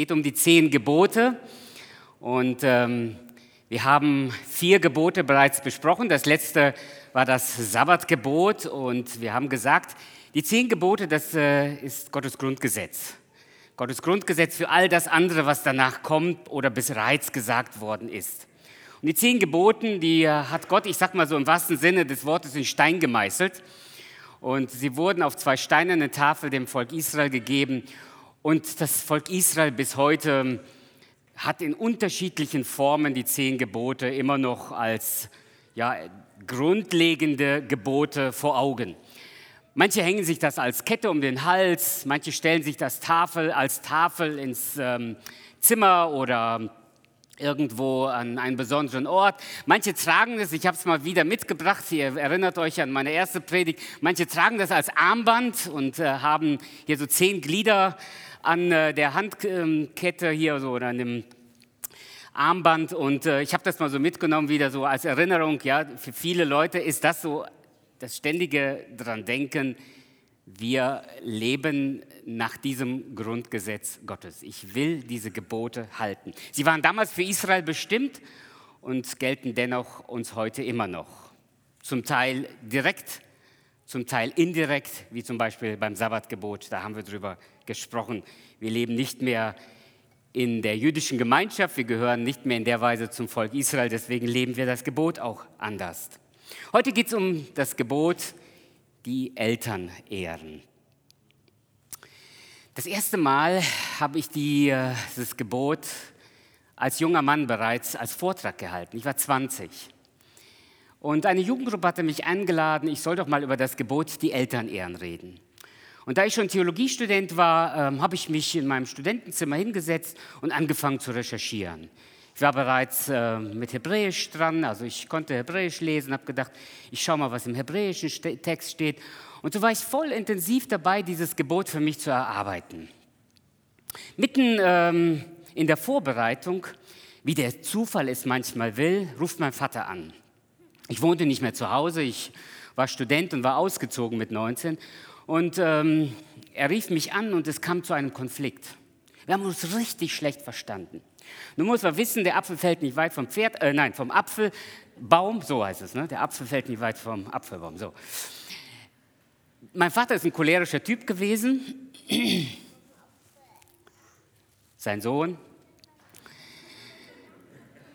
geht um die 10 Gebote und wir haben 4 Gebote bereits besprochen. Das letzte war das Sabbatgebot und wir haben gesagt, die 10 Gebote, das ist Gottes Grundgesetz. Gottes Grundgesetz für all das andere, was danach kommt oder bereits gesagt worden ist. Und die 10 Gebote, die hat Gott, ich sag mal so im wahrsten Sinne des Wortes, in Stein gemeißelt. Und sie wurden auf 2 steinerne Tafeln dem Volk Israel gegeben. Und das Volk Israel bis heute hat in unterschiedlichen Formen die 10 Gebote immer noch als grundlegende Gebote vor Augen. Manche hängen sich das als Kette um den Hals, manche stellen sich das als Tafel ins Zimmer oder irgendwo an einen besonderen Ort. Manche tragen das, ich habe es mal wieder mitgebracht, ihr erinnert euch an meine erste Predigt, manche tragen das als Armband und haben hier so 10 Glieder an der Handkette hier so oder an dem Armband. Und ich habe das mal so mitgenommen, wieder so als Erinnerung. Ja, für viele Leute ist das so das ständige dran denken, wir leben nach diesem Grundgesetz Gottes. Ich will diese Gebote halten. Sie waren damals für Israel bestimmt und gelten dennoch uns heute immer noch. Zum Teil direkt, zum Teil indirekt, wie zum Beispiel beim Sabbatgebot. Da haben wir drüber gesprochen. Wir leben nicht mehr in der jüdischen Gemeinschaft. Wir gehören nicht mehr in der Weise zum Volk Israel. Deswegen leben wir das Gebot auch anders. Heute geht es um das Gebot, die Eltern ehren. Das erste Mal habe ich dieses Gebot als junger Mann bereits als Vortrag gehalten. Ich war 20. Und eine Jugendgruppe hatte mich eingeladen, ich soll doch mal über das Gebot, die Eltern ehren, reden. Und da ich schon Theologiestudent war, habe ich mich in meinem Studentenzimmer hingesetzt und angefangen zu recherchieren. Ich war bereits mit Hebräisch dran, also ich konnte Hebräisch lesen, habe gedacht, ich schaue mal, was im hebräischen Text steht. Und so war ich voll intensiv dabei, dieses Gebot für mich zu erarbeiten. Mitten in der Vorbereitung, wie der Zufall es manchmal will, ruft mein Vater an. Ich wohnte nicht mehr zu Hause, ich war Student und war ausgezogen mit 19. Und er rief mich an und es kam zu einem Konflikt. Wir haben uns richtig schlecht verstanden. Nun muss man wissen, der Apfel fällt nicht weit vom Apfelbaum, so heißt es, ne? Der Apfel fällt nicht weit vom Apfelbaum, so. Mein Vater ist ein cholerischer Typ gewesen, sein Sohn.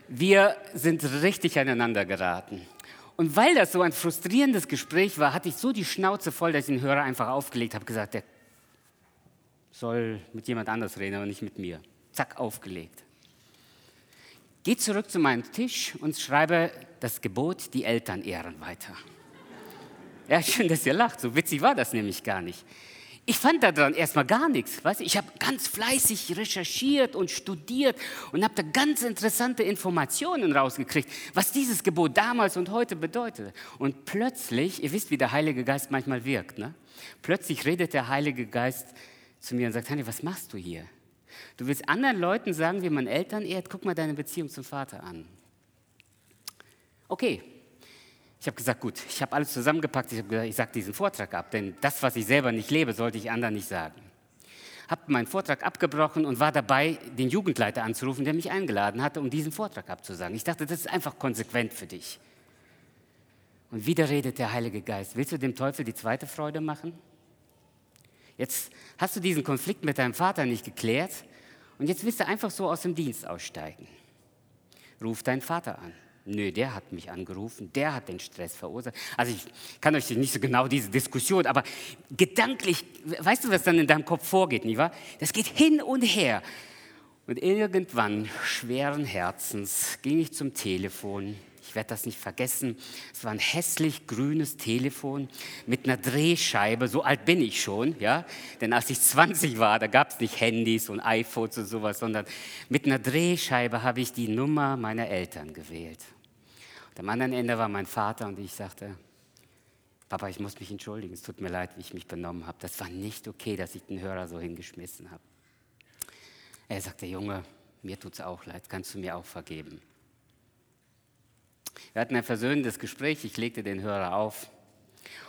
Wir sind richtig aneinander geraten. Und weil das so ein frustrierendes Gespräch war, hatte ich so die Schnauze voll, dass ich den Hörer einfach aufgelegt habe, gesagt, der soll mit jemand anders reden, aber nicht mit mir. Zack, aufgelegt. Geh zurück zu meinem Tisch und schreibe das Gebot, die Eltern ehren, weiter. Ja, schön, dass ihr lacht. So witzig war das nämlich gar nicht. Ich fand daran erstmal gar nichts. Weißt du? Ich habe ganz fleißig recherchiert und studiert und habe da ganz interessante Informationen rausgekriegt, was dieses Gebot damals und heute bedeutete. Und plötzlich, ihr wisst, wie der Heilige Geist manchmal wirkt, ne? Plötzlich redet der Heilige Geist zu mir und sagt, Hanni, was machst du hier? Du willst anderen Leuten sagen, wie man Eltern ehrt, guck mal deine Beziehung zum Vater an. Okay, ich habe gesagt, gut, ich habe alles zusammengepackt, ich habe gesagt, ich sage diesen Vortrag ab, denn das, was ich selber nicht lebe, sollte ich anderen nicht sagen. Habe meinen Vortrag abgebrochen und war dabei, den Jugendleiter anzurufen, der mich eingeladen hatte, um diesen Vortrag abzusagen. Ich dachte, das ist einfach konsequent für dich. Und wieder redet der Heilige Geist, willst du dem Teufel die zweite Freude machen? Jetzt hast du diesen Konflikt mit deinem Vater nicht geklärt und jetzt willst du einfach so aus dem Dienst aussteigen. Ruf deinen Vater an. Nö, der hat mich angerufen, der hat den Stress verursacht. Also ich kann euch nicht so genau diese Diskussion, aber gedanklich, weißt du, was dann in deinem Kopf vorgeht, nicht wahr? Das geht hin und her. Und irgendwann, schweren Herzens, ging ich zum Telefon. Ich werde das nicht vergessen, es war ein hässlich grünes Telefon mit einer Drehscheibe, so alt bin ich schon, ja? Denn als ich 20 war, da gab es nicht Handys und iPhones und sowas, sondern mit einer Drehscheibe habe ich die Nummer meiner Eltern gewählt. Und am anderen Ende war mein Vater und ich sagte, Papa, ich muss mich entschuldigen, es tut mir leid, wie ich mich benommen habe, das war nicht okay, dass ich den Hörer so hingeschmissen habe. Er sagte, Junge, mir tut's auch leid, kannst du mir auch vergeben? Wir hatten ein versöhnendes Gespräch, ich legte den Hörer auf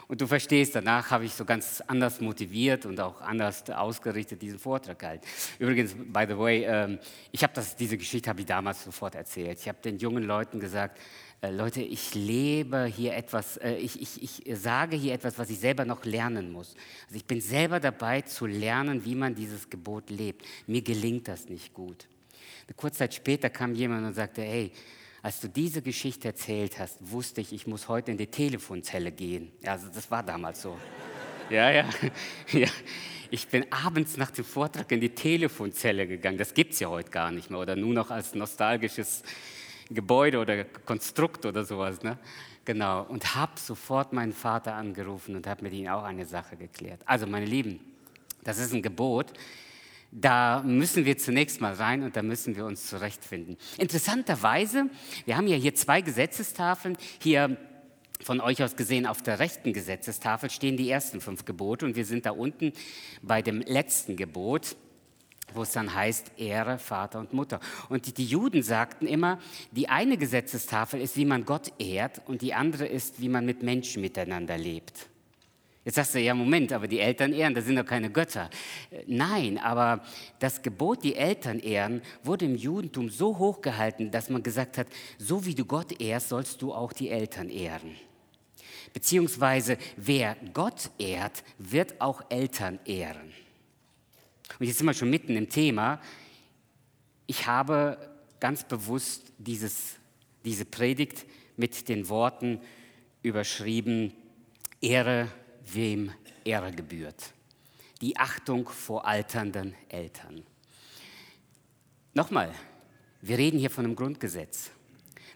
Und du verstehst, danach habe ich so ganz anders motiviert und auch anders ausgerichtet diesen Vortrag gehalten. Übrigens, by the way, diese Geschichte habe ich damals sofort erzählt. Ich habe den jungen Leuten gesagt, Leute, ich sage hier etwas, was ich selber noch lernen muss. Also ich bin selber dabei zu lernen, wie man dieses Gebot lebt. Mir gelingt das nicht gut. Eine kurze Zeit später kam jemand und sagte, hey, als du diese Geschichte erzählt hast, wusste ich, ich muss heute in die Telefonzelle gehen. Also das war damals so. Ja. Ich bin abends nach dem Vortrag in die Telefonzelle gegangen. Das gibt es ja heute gar nicht mehr oder nur noch als nostalgisches Gebäude oder Konstrukt oder sowas. Ne? Genau. Und habe sofort meinen Vater angerufen und habe mit ihm auch eine Sache geklärt. Also meine Lieben, das ist ein Gebot. Da müssen wir zunächst mal rein und da müssen wir uns zurechtfinden. Interessanterweise, wir haben ja hier zwei Gesetzestafeln. Hier von euch aus gesehen auf der rechten Gesetzestafel stehen die ersten 5 Gebote und wir sind da unten bei dem letzten Gebot, wo es dann heißt, Ehre Vater und Mutter. Und die Juden sagten immer, die eine Gesetzestafel ist, wie man Gott ehrt und die andere ist, wie man mit Menschen miteinander lebt. Jetzt sagst du, ja Moment, aber die Eltern ehren, das sind doch keine Götter. Nein, aber das Gebot, die Eltern ehren, wurde im Judentum so hoch gehalten, dass man gesagt hat, so wie du Gott ehrst, sollst du auch die Eltern ehren. Beziehungsweise, wer Gott ehrt, wird auch Eltern ehren. Und jetzt sind wir schon mitten im Thema. Ich habe ganz bewusst diese Predigt mit den Worten überschrieben, Ehre, wem Ehre gebührt. Die Achtung vor alternden Eltern. Nochmal, wir reden hier von einem Grundgesetz.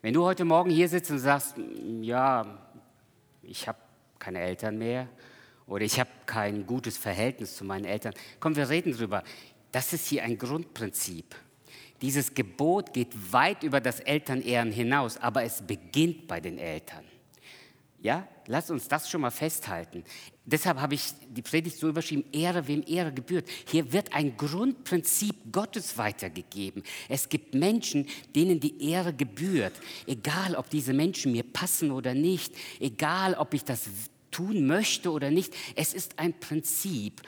Wenn du heute Morgen hier sitzt und sagst, ja, ich habe keine Eltern mehr oder ich habe kein gutes Verhältnis zu meinen Eltern, komm, wir reden drüber. Das ist hier ein Grundprinzip. Dieses Gebot geht weit über das Elternehren hinaus, aber es beginnt bei den Eltern. Ja, lass uns das schon mal festhalten. Deshalb habe ich die Predigt so überschrieben, Ehre, wem Ehre gebührt. Hier wird ein Grundprinzip Gottes weitergegeben. Es gibt Menschen, denen die Ehre gebührt. Egal, ob diese Menschen mir passen oder nicht. Egal, ob ich das tun möchte oder nicht. Es ist ein Prinzip,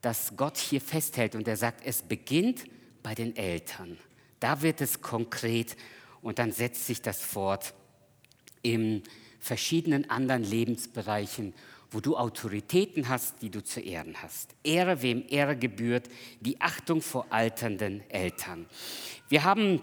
das Gott hier festhält. Und er sagt, es beginnt bei den Eltern. Da wird es konkret und dann setzt sich das fort im verschiedenen anderen Lebensbereichen, wo du Autoritäten hast, die du zu ehren hast. Ehre, wem Ehre gebührt, die Achtung vor alternden Eltern. Wir haben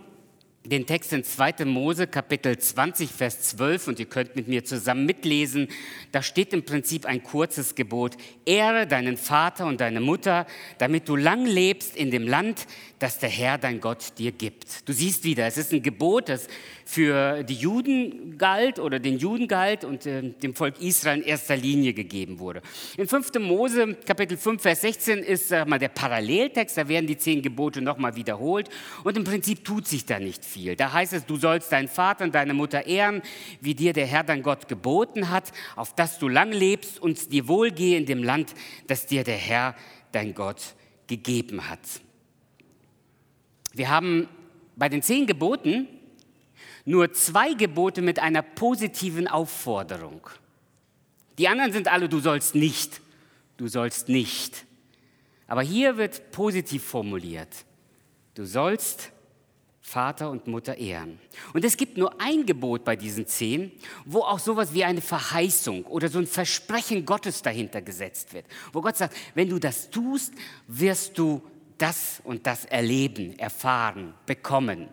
den Text in 2. Mose, Kapitel 20, Vers 12, und ihr könnt mit mir zusammen mitlesen. Da steht im Prinzip ein kurzes Gebot. Ehre deinen Vater und deine Mutter, damit du lang lebst in dem Land, das der Herr, dein Gott, dir gibt. Du siehst wieder, es ist ein Gebot, das für die Juden galt oder den Juden galt und dem Volk Israel in erster Linie gegeben wurde. In 5. Mose, Kapitel 5, Vers 16 ist mal der Paralleltext, da werden die 10 Gebote nochmal wiederholt und im Prinzip tut sich da nicht viel. Da heißt es, du sollst deinen Vater und deine Mutter ehren, wie dir der Herr, dein Gott, geboten hat, auf dass du lang lebst und dir wohlgehe in dem Land, das dir der Herr, dein Gott, gegeben hat. Wir haben bei den 10 Geboten nur 2 Gebote mit einer positiven Aufforderung. Die anderen sind alle, du sollst nicht. Aber hier wird positiv formuliert, du sollst Vater und Mutter ehren. Und es gibt nur ein Gebot bei diesen 10, wo auch sowas wie eine Verheißung oder so ein Versprechen Gottes dahinter gesetzt wird. Wo Gott sagt, wenn du das tust, wirst du das und das erleben, erfahren, bekommen.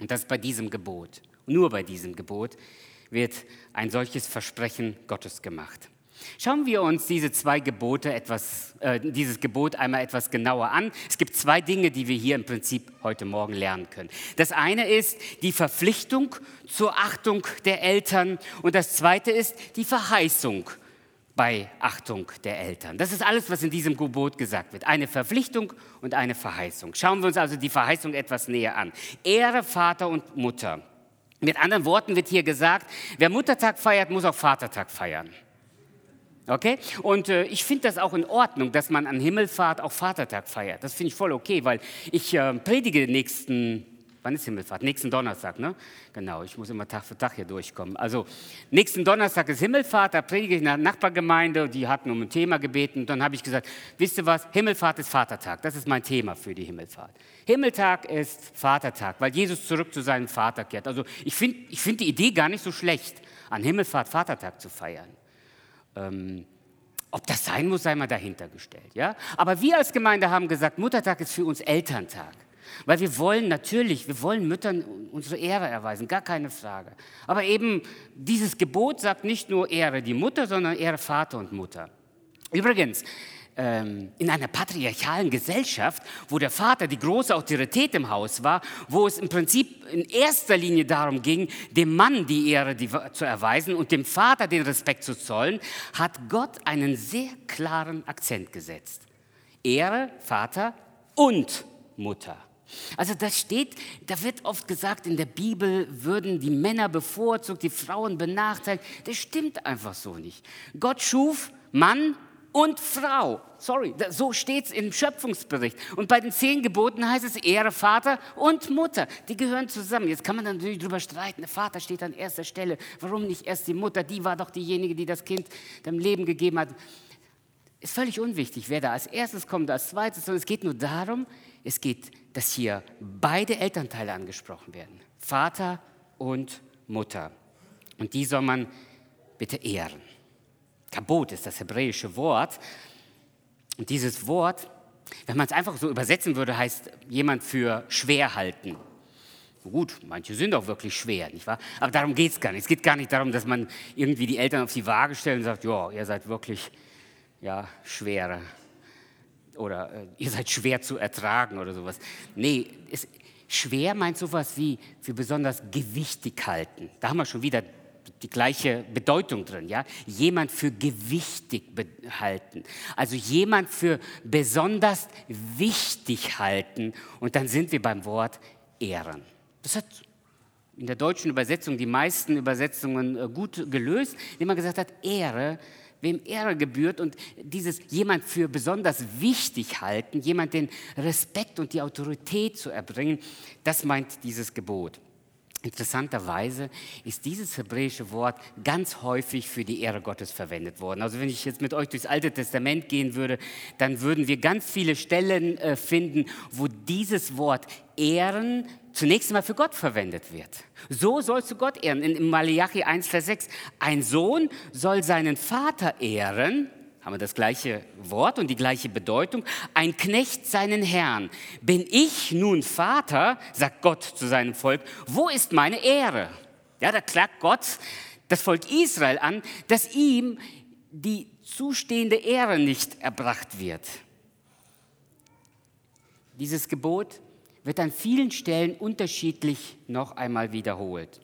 Und das bei diesem Gebot, nur bei diesem Gebot, wird ein solches Versprechen Gottes gemacht. Schauen wir uns diese 2 Gebote dieses Gebot einmal etwas genauer an. Es gibt 2 Dinge, die wir hier im Prinzip heute Morgen lernen können. Das eine ist die Verpflichtung zur Achtung der Eltern und das zweite ist die Verheißung bei Achtung der Eltern. Das ist alles, was in diesem Gebot gesagt wird. Eine Verpflichtung und eine Verheißung. Schauen wir uns also die Verheißung etwas näher an. Ehre Vater und Mutter. Mit anderen Worten wird hier gesagt, wer Muttertag feiert, muss auch Vatertag feiern. Okay? Und ich finde das auch in Ordnung, dass man an Himmelfahrt auch Vatertag feiert. Das finde ich voll okay, weil ich predige nächsten Wann ist Himmelfahrt? Nächsten Donnerstag, ne? Genau, ich muss immer Tag für Tag hier durchkommen. Also, nächsten Donnerstag ist Himmelfahrt, da predige ich in der Nachbargemeinde, die hatten um ein Thema gebeten. Und dann habe ich gesagt, wisst ihr was, Himmelfahrt ist Vatertag, das ist mein Thema für die Himmelfahrt. Himmeltag ist Vatertag, weil Jesus zurück zu seinem Vater kehrt. Also, ich find die Idee gar nicht so schlecht, an Himmelfahrt Vatertag zu feiern. Ob das sein muss, sei mal dahinter gestellt. Ja? Aber wir als Gemeinde haben gesagt, Muttertag ist für uns Elterntag. Weil wir wollen natürlich, Müttern unsere Ehre erweisen, gar keine Frage. Aber eben dieses Gebot sagt nicht nur Ehre die Mutter, sondern Ehre Vater und Mutter. Übrigens, in einer patriarchalen Gesellschaft, wo der Vater die große Autorität im Haus war, wo es im Prinzip in erster Linie darum ging, dem Mann die Ehre zu erweisen und dem Vater den Respekt zu zollen, hat Gott einen sehr klaren Akzent gesetzt. Ehre, Vater und Mutter. Also das steht, da wird oft gesagt, in der Bibel würden die Männer bevorzugt, die Frauen benachteiligt. Das stimmt einfach so nicht. Gott schuf Mann und Frau. Sorry, so steht es im Schöpfungsbericht. Und bei den 10 Geboten heißt es Ehre Vater und Mutter. Die gehören zusammen. Jetzt kann man natürlich drüber streiten. Der Vater steht an erster Stelle. Warum nicht erst die Mutter? Die war doch diejenige, die das Kind dem Leben gegeben hat. Ist völlig unwichtig, wer da als erstes kommt, als zweites. Sondern es geht nur darum, dass hier beide Elternteile angesprochen werden. Vater und Mutter. Und die soll man bitte ehren. Kabot ist das hebräische Wort. Und dieses Wort, wenn man es einfach so übersetzen würde, heißt jemand für schwer halten. Gut, manche sind auch wirklich schwer, nicht wahr? Aber darum geht es gar nicht. Es geht gar nicht darum, dass man irgendwie die Eltern auf die Waage stellt und sagt, ja, ihr seid wirklich schwerer. Oder ihr seid schwer zu ertragen oder sowas. Nee, schwer meint sowas wie für besonders gewichtig halten. Da haben wir schon wieder die gleiche Bedeutung drin. Ja? Jemand für gewichtig halten. Also jemand für besonders wichtig halten. Und dann sind wir beim Wort ehren. Das hat in der deutschen Übersetzung die meisten Übersetzungen gut gelöst, indem man gesagt hat, Ehre, wem Ehre gebührt, und dieses jemand für besonders wichtig halten, jemand den Respekt und die Autorität zu erbringen, das meint dieses Gebot. Interessanterweise ist dieses hebräische Wort ganz häufig für die Ehre Gottes verwendet worden. Also wenn ich jetzt mit euch durchs Alte Testament gehen würde, dann würden wir ganz viele Stellen finden, wo dieses Wort Ehren zunächst einmal für Gott verwendet wird. So sollst du Gott ehren. In Malachi 1, Vers 6, ein Sohn soll seinen Vater ehren, haben wir das gleiche Wort und die gleiche Bedeutung, ein Knecht seinen Herrn. Bin ich nun Vater, sagt Gott zu seinem Volk, wo ist meine Ehre? Ja, da klagt Gott das Volk Israel an, dass ihm die zustehende Ehre nicht erbracht wird. Dieses Gebot wird an vielen Stellen unterschiedlich noch einmal wiederholt.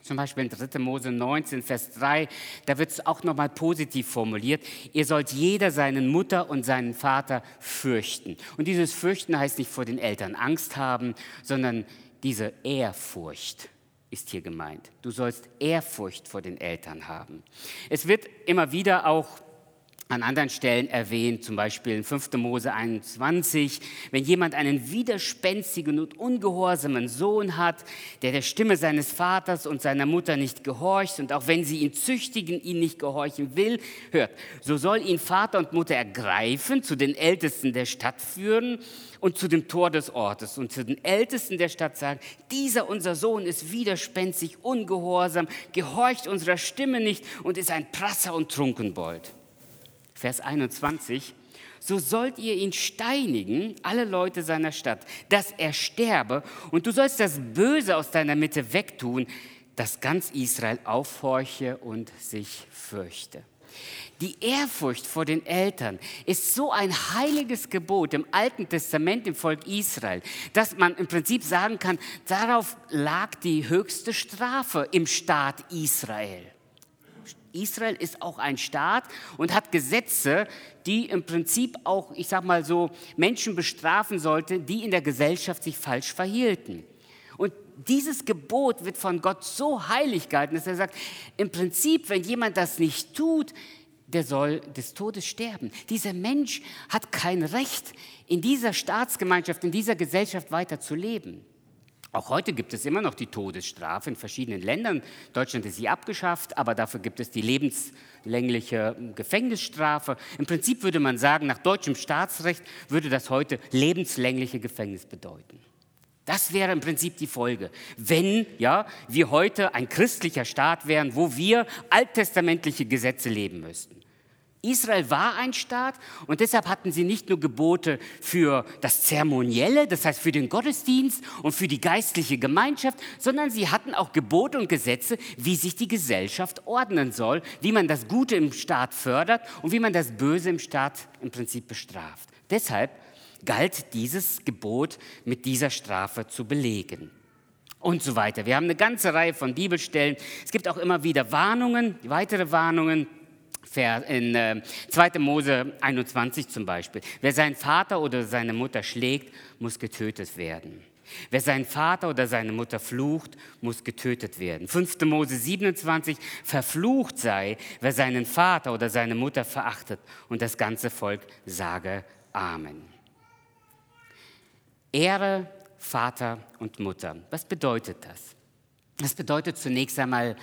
Zum Beispiel in 3. Mose 19, Vers 3, da wird es auch nochmal positiv formuliert. Ihr sollt jeder seinen Mutter und seinen Vater fürchten. Und dieses Fürchten heißt nicht vor den Eltern Angst haben, sondern diese Ehrfurcht ist hier gemeint. Du sollst Ehrfurcht vor den Eltern haben. Es wird immer wieder auch an anderen Stellen erwähnt, zum Beispiel in 5. Mose 21, wenn jemand einen widerspenstigen und ungehorsamen Sohn hat, der der Stimme seines Vaters und seiner Mutter nicht gehorcht und auch wenn sie ihn züchtigen, ihn nicht gehorchen will, hört, so soll ihn Vater und Mutter ergreifen, zu den Ältesten der Stadt führen und zu dem Tor des Ortes und zu den Ältesten der Stadt sagen, dieser unser Sohn ist widerspenstig, ungehorsam, gehorcht unserer Stimme nicht und ist ein Prasser und Trunkenbold. Vers 21, so sollt ihr ihn steinigen, alle Leute seiner Stadt, dass er sterbe, und du sollst das Böse aus deiner Mitte wegtun, dass ganz Israel aufhorche und sich fürchte. Die Ehrfurcht vor den Eltern ist so ein heiliges Gebot im Alten Testament, im Volk Israel, dass man im Prinzip sagen kann, darauf lag die höchste Strafe im Staat Israel. Israel ist auch ein Staat und hat Gesetze, die im Prinzip auch, ich sag mal so, Menschen bestrafen sollten, die in der Gesellschaft sich falsch verhielten. Und dieses Gebot wird von Gott so heilig gehalten, dass er sagt, im Prinzip, wenn jemand das nicht tut, der soll des Todes sterben. Dieser Mensch hat kein Recht, in dieser Staatsgemeinschaft, in dieser Gesellschaft weiter zu leben. Auch heute gibt es immer noch die Todesstrafe in verschiedenen Ländern. In Deutschland ist sie abgeschafft, aber dafür gibt es die lebenslängliche Gefängnisstrafe. Im Prinzip würde man sagen, nach deutschem Staatsrecht würde das heute lebenslängliche Gefängnis bedeuten. Das wäre im Prinzip die Folge, wenn wir heute ein christlicher Staat wären, wo wir alttestamentliche Gesetze leben müssten. Israel war ein Staat und deshalb hatten sie nicht nur Gebote für das Zeremonielle, das heißt für den Gottesdienst und für die geistliche Gemeinschaft, sondern sie hatten auch Gebote und Gesetze, wie sich die Gesellschaft ordnen soll, wie man das Gute im Staat fördert und wie man das Böse im Staat im Prinzip bestraft. Deshalb galt dieses Gebot mit dieser Strafe zu belegen und so weiter. Wir haben eine ganze Reihe von Bibelstellen. Es gibt auch immer wieder Warnungen, weitere Warnungen. In 2. Mose 21 zum Beispiel. Wer seinen Vater oder seine Mutter schlägt, muss getötet werden. Wer seinen Vater oder seine Mutter flucht, muss getötet werden. 5. Mose 27, verflucht sei, wer seinen Vater oder seine Mutter verachtet. Und das ganze Volk sage Amen. Ehre Vater und Mutter. Was bedeutet das? Das bedeutet zunächst einmal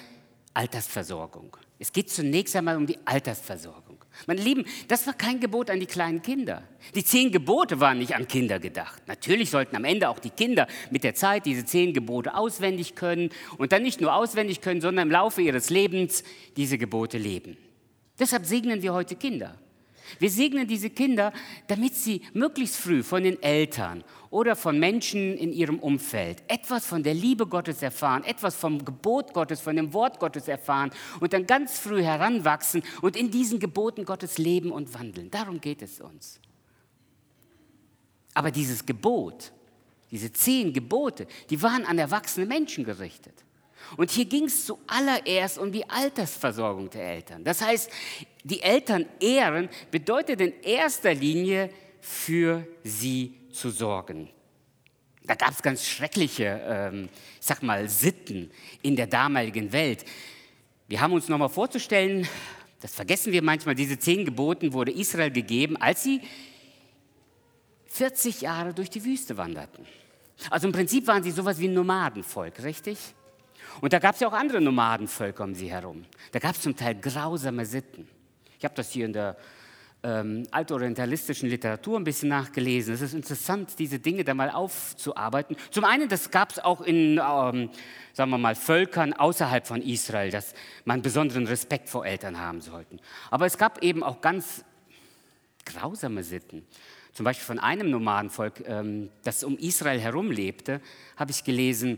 Altersversorgung. Es geht zunächst einmal um die Altersversorgung. Meine Lieben, das war kein Gebot an die kleinen Kinder. Die 10 Gebote waren nicht an Kinder gedacht. Natürlich sollten am Ende auch die Kinder mit der Zeit diese 10 Gebote auswendig können und dann nicht nur auswendig können, sondern im Laufe ihres Lebens diese Gebote leben. Deshalb segnen wir heute Kinder. Wir segnen diese Kinder, damit sie möglichst früh von den Eltern oder von Menschen in ihrem Umfeld etwas von der Liebe Gottes erfahren, etwas vom Gebot Gottes, von dem Wort Gottes erfahren und dann ganz früh heranwachsen und in diesen Geboten Gottes leben und wandeln. Darum geht es uns. Aber dieses Gebot, diese 10 Gebote, die waren an erwachsene Menschen gerichtet. Und hier ging es zuallererst um die Altersversorgung der Eltern. Das heißt, die Eltern ehren bedeutet in erster Linie, für sie zu sorgen. Da gab es ganz schreckliche, Sitten in der damaligen Welt. Wir haben uns nochmal vorzustellen, das vergessen wir manchmal, diese 10 Geboten wurde Israel gegeben, als sie 40 Jahre durch die Wüste wanderten. Also im Prinzip waren sie sowas wie ein Nomadenvolk, richtig? Und da gab es ja auch andere Nomadenvölker um sie herum. Da gab es zum Teil grausame Sitten. Ich habe das hier in der altorientalistischen Literatur ein bisschen nachgelesen. Es ist interessant, diese Dinge da mal aufzuarbeiten. Zum einen, das gab es auch in, Völkern außerhalb von Israel, dass man besonderen Respekt vor Eltern haben sollte. Aber es gab eben auch ganz grausame Sitten. Zum Beispiel von einem Nomadenvolk, das um Israel herum lebte, habe ich gelesen,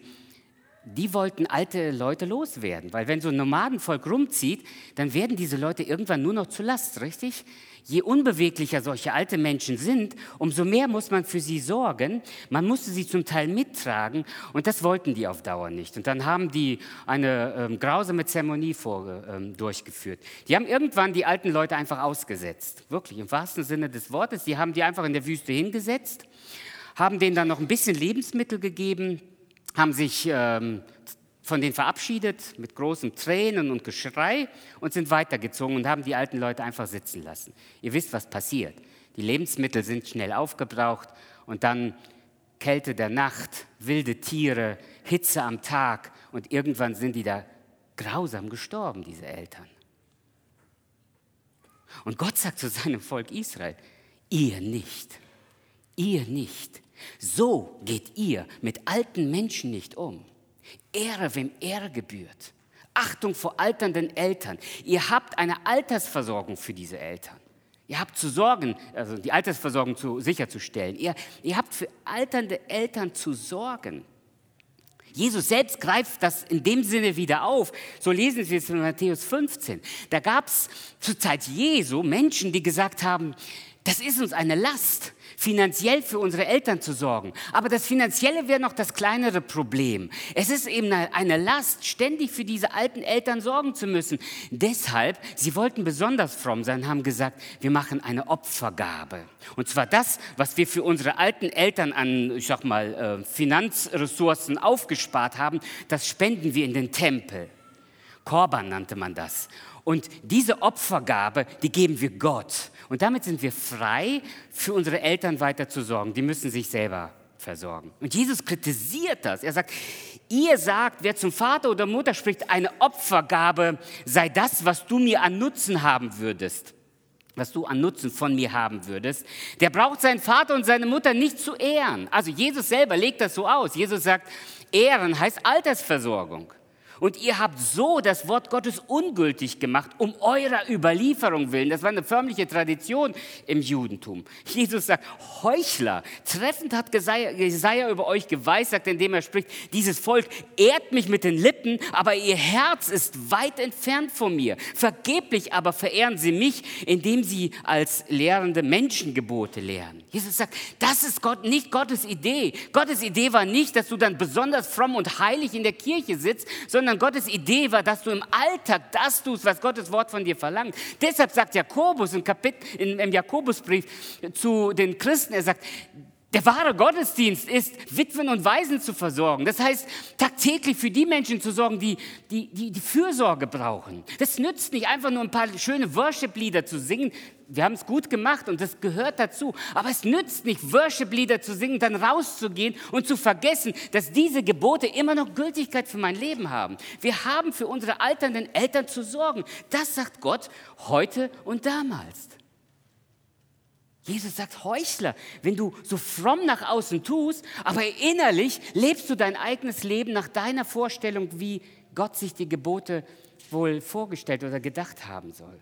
die wollten alte Leute loswerden, weil wenn so ein Nomadenvolk rumzieht, dann werden diese Leute irgendwann nur noch zur Last, richtig? Je unbeweglicher solche alte Menschen sind, umso mehr muss man für sie sorgen. Man musste sie zum Teil mittragen und das wollten die auf Dauer nicht. Und dann haben die eine grausame Zeremonie durchgeführt. Die haben irgendwann die alten Leute einfach ausgesetzt, wirklich im wahrsten Sinne des Wortes. Die haben die einfach in der Wüste hingesetzt, haben denen dann noch ein bisschen Lebensmittel gegeben, haben sich von denen verabschiedet mit großen Tränen und Geschrei und sind weitergezogen und haben die alten Leute einfach sitzen lassen. Ihr wisst, was passiert. Die Lebensmittel sind schnell aufgebraucht und dann Kälte der Nacht, wilde Tiere, Hitze am Tag und irgendwann sind die da grausam gestorben, diese Eltern. Und Gott sagt zu seinem Volk Israel, ihr nicht. So geht ihr mit alten Menschen nicht um. Ehre, wem Ehre gebührt. Achtung vor alternden Eltern. Ihr habt eine Altersversorgung für diese Eltern. Ihr habt zu sorgen, also die Altersversorgung sicherzustellen. Ihr habt für alternde Eltern zu sorgen. Jesus selbst greift das in dem Sinne wieder auf. So lesen wir es in Matthäus 15. Da gab es zur Zeit Jesu Menschen, die gesagt haben, das ist uns eine Last, finanziell für unsere Eltern zu sorgen. Aber das Finanzielle wäre noch das kleinere Problem. Es ist eben eine Last, ständig für diese alten Eltern sorgen zu müssen. Deshalb, sie wollten besonders fromm sein, haben gesagt, wir machen eine Opfergabe. Und zwar das, was wir für unsere alten Eltern an, Finanzressourcen aufgespart haben, das spenden wir in den Tempel. Korban nannte man das. Und diese Opfergabe, die geben wir Gott. Und damit sind wir frei, für unsere Eltern weiter zu sorgen. Die müssen sich selber versorgen. Und Jesus kritisiert das. Er sagt, ihr sagt, wer zum Vater oder Mutter spricht, eine Opfergabe sei das, was du mir an Nutzen haben würdest. Was du an Nutzen von mir haben würdest, der braucht seinen Vater und seine Mutter nicht zu ehren. Also Jesus selber legt das so aus. Jesus sagt, ehren heißt Altersversorgung. Und ihr habt so das Wort Gottes ungültig gemacht, um eurer Überlieferung willen. Das war eine förmliche Tradition im Judentum. Jesus sagt, Heuchler, treffend hat Jesaja über euch geweissagt, indem er spricht, dieses Volk ehrt mich mit den Lippen, aber ihr Herz ist weit entfernt von mir. Vergeblich aber verehren sie mich, indem sie als Lehrende Menschengebote lehren. Jesus sagt, das ist nicht Gottes Idee. Gottes Idee war nicht, dass du dann besonders fromm und heilig in der Kirche sitzt, sondern Gottes Idee war, dass du im Alltag das tust, was Gottes Wort von dir verlangt. Deshalb sagt Jakobus im Jakobusbrief zu den Christen, er sagt, der wahre Gottesdienst ist, Witwen und Waisen zu versorgen. Das heißt, tagtäglich für die Menschen zu sorgen, die Fürsorge brauchen. Das nützt nicht, einfach nur ein paar schöne Worship-Lieder zu singen. Wir haben es gut gemacht und das gehört dazu. Aber es nützt nicht, Worship-Lieder zu singen, dann rauszugehen und zu vergessen, dass diese Gebote immer noch Gültigkeit für mein Leben haben. Wir haben für unsere alternden Eltern zu sorgen. Das sagt Gott heute und damals. Jesus sagt, Heuchler, wenn du so fromm nach außen tust, aber innerlich lebst du dein eigenes Leben nach deiner Vorstellung, wie Gott sich die Gebote wohl vorgestellt oder gedacht haben soll.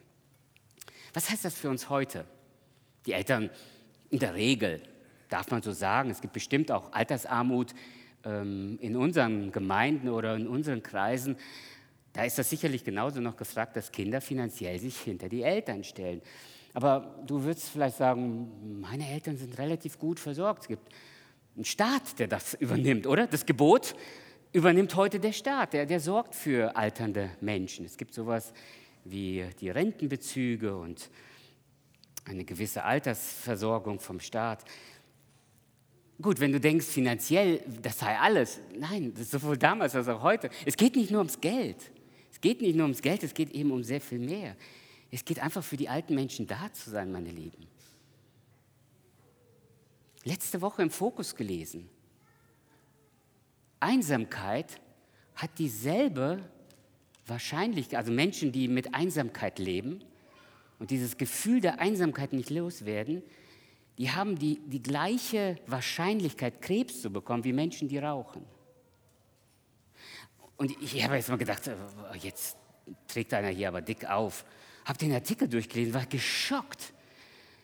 Was heißt das für uns heute? Die Eltern in der Regel, darf man so sagen, es gibt bestimmt auch Altersarmut in unseren Gemeinden oder in unseren Kreisen, da ist das sicherlich genauso noch gefragt, dass Kinder finanziell sich hinter die Eltern stellen. Aber du würdest vielleicht sagen, meine Eltern sind relativ gut versorgt. Es gibt einen Staat, der das übernimmt, oder? Das Gebot übernimmt heute der Staat, der sorgt für alternde Menschen. Es gibt sowas wie die Rentenbezüge und eine gewisse Altersversorgung vom Staat. Gut, wenn du denkst, finanziell, das sei alles. Nein, das ist sowohl damals als auch heute. Es geht nicht nur ums Geld. Es geht nicht nur ums Geld, es geht eben um sehr viel mehr. Es geht einfach für die alten Menschen da zu sein, meine Lieben. Letzte Woche im Fokus gelesen. Einsamkeit hat dieselbe Wahrscheinlichkeit, also Menschen, die mit Einsamkeit leben und dieses Gefühl der Einsamkeit nicht loswerden, die haben die gleiche Wahrscheinlichkeit, Krebs zu bekommen, wie Menschen, die rauchen. Und ich habe jetzt mal gedacht, jetzt trägt einer hier aber dick auf. Habe den Artikel durchgelesen, war geschockt,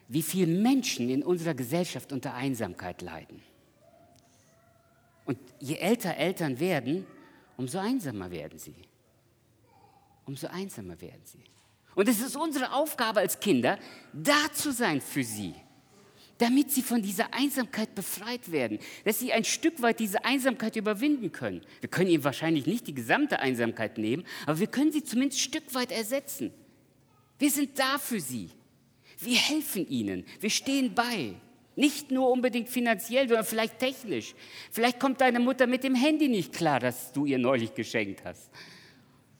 wie viele Menschen in unserer Gesellschaft unter Einsamkeit leiden. Und je älter Eltern werden, umso einsamer werden sie. Umso einsamer werden sie. Und es ist unsere Aufgabe als Kinder, da zu sein für sie, damit sie von dieser Einsamkeit befreit werden, dass sie ein Stück weit diese Einsamkeit überwinden können. Wir können ihnen wahrscheinlich nicht die gesamte Einsamkeit nehmen, aber wir können sie zumindest ein Stück weit ersetzen. Wir sind da für sie. Wir helfen ihnen. Wir stehen bei. Nicht nur unbedingt finanziell, sondern vielleicht technisch. Vielleicht kommt deine Mutter mit dem Handy nicht klar, das du ihr neulich geschenkt hast.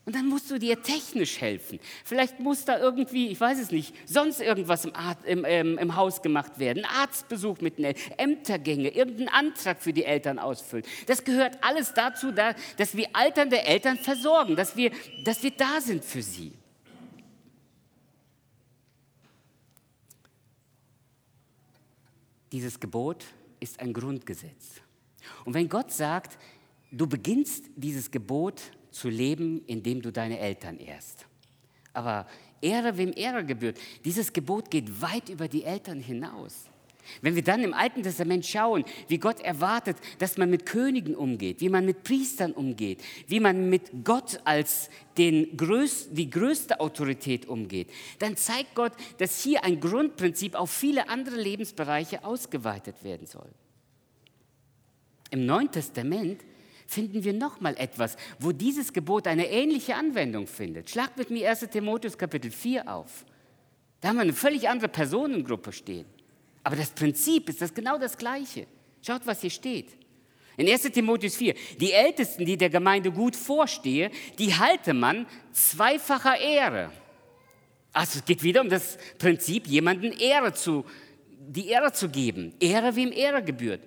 Und dann musst du dir technisch helfen. Vielleicht muss da irgendwie, ich weiß es nicht, sonst irgendwas im Haus gemacht werden. Ein Arztbesuch mit den Eltern, Ämtergänge, irgendeinen Antrag für die Eltern ausfüllen. Das gehört alles dazu, dass wir alternde Eltern versorgen, dass wir da sind für sie. Dieses Gebot ist ein Grundgesetz. Und wenn Gott sagt, du beginnst dieses Gebot zu leben, indem du deine Eltern ehrst. Aber Ehre, wem Ehre gebührt, dieses Gebot geht weit über die Eltern hinaus. Wenn wir dann im Alten Testament schauen, wie Gott erwartet, dass man mit Königen umgeht, wie man mit Priestern umgeht, wie man mit Gott als die größte Autorität umgeht, dann zeigt Gott, dass hier ein Grundprinzip auf viele andere Lebensbereiche ausgeweitet werden soll. Im Neuen Testament finden wir nochmal etwas, wo dieses Gebot eine ähnliche Anwendung findet. Schlag mit mir 1. Timotheus Kapitel 4 auf. Da haben wir eine völlig andere Personengruppe stehen. Aber das Prinzip ist das genau das Gleiche. Schaut, was hier steht. In 1. Timotheus 4, die Ältesten, die der Gemeinde gut vorstehe, die halte man zweifacher Ehre. Also es geht wieder um das Prinzip, jemandem die Ehre zu geben. Ehre, wem Ehre gebührt.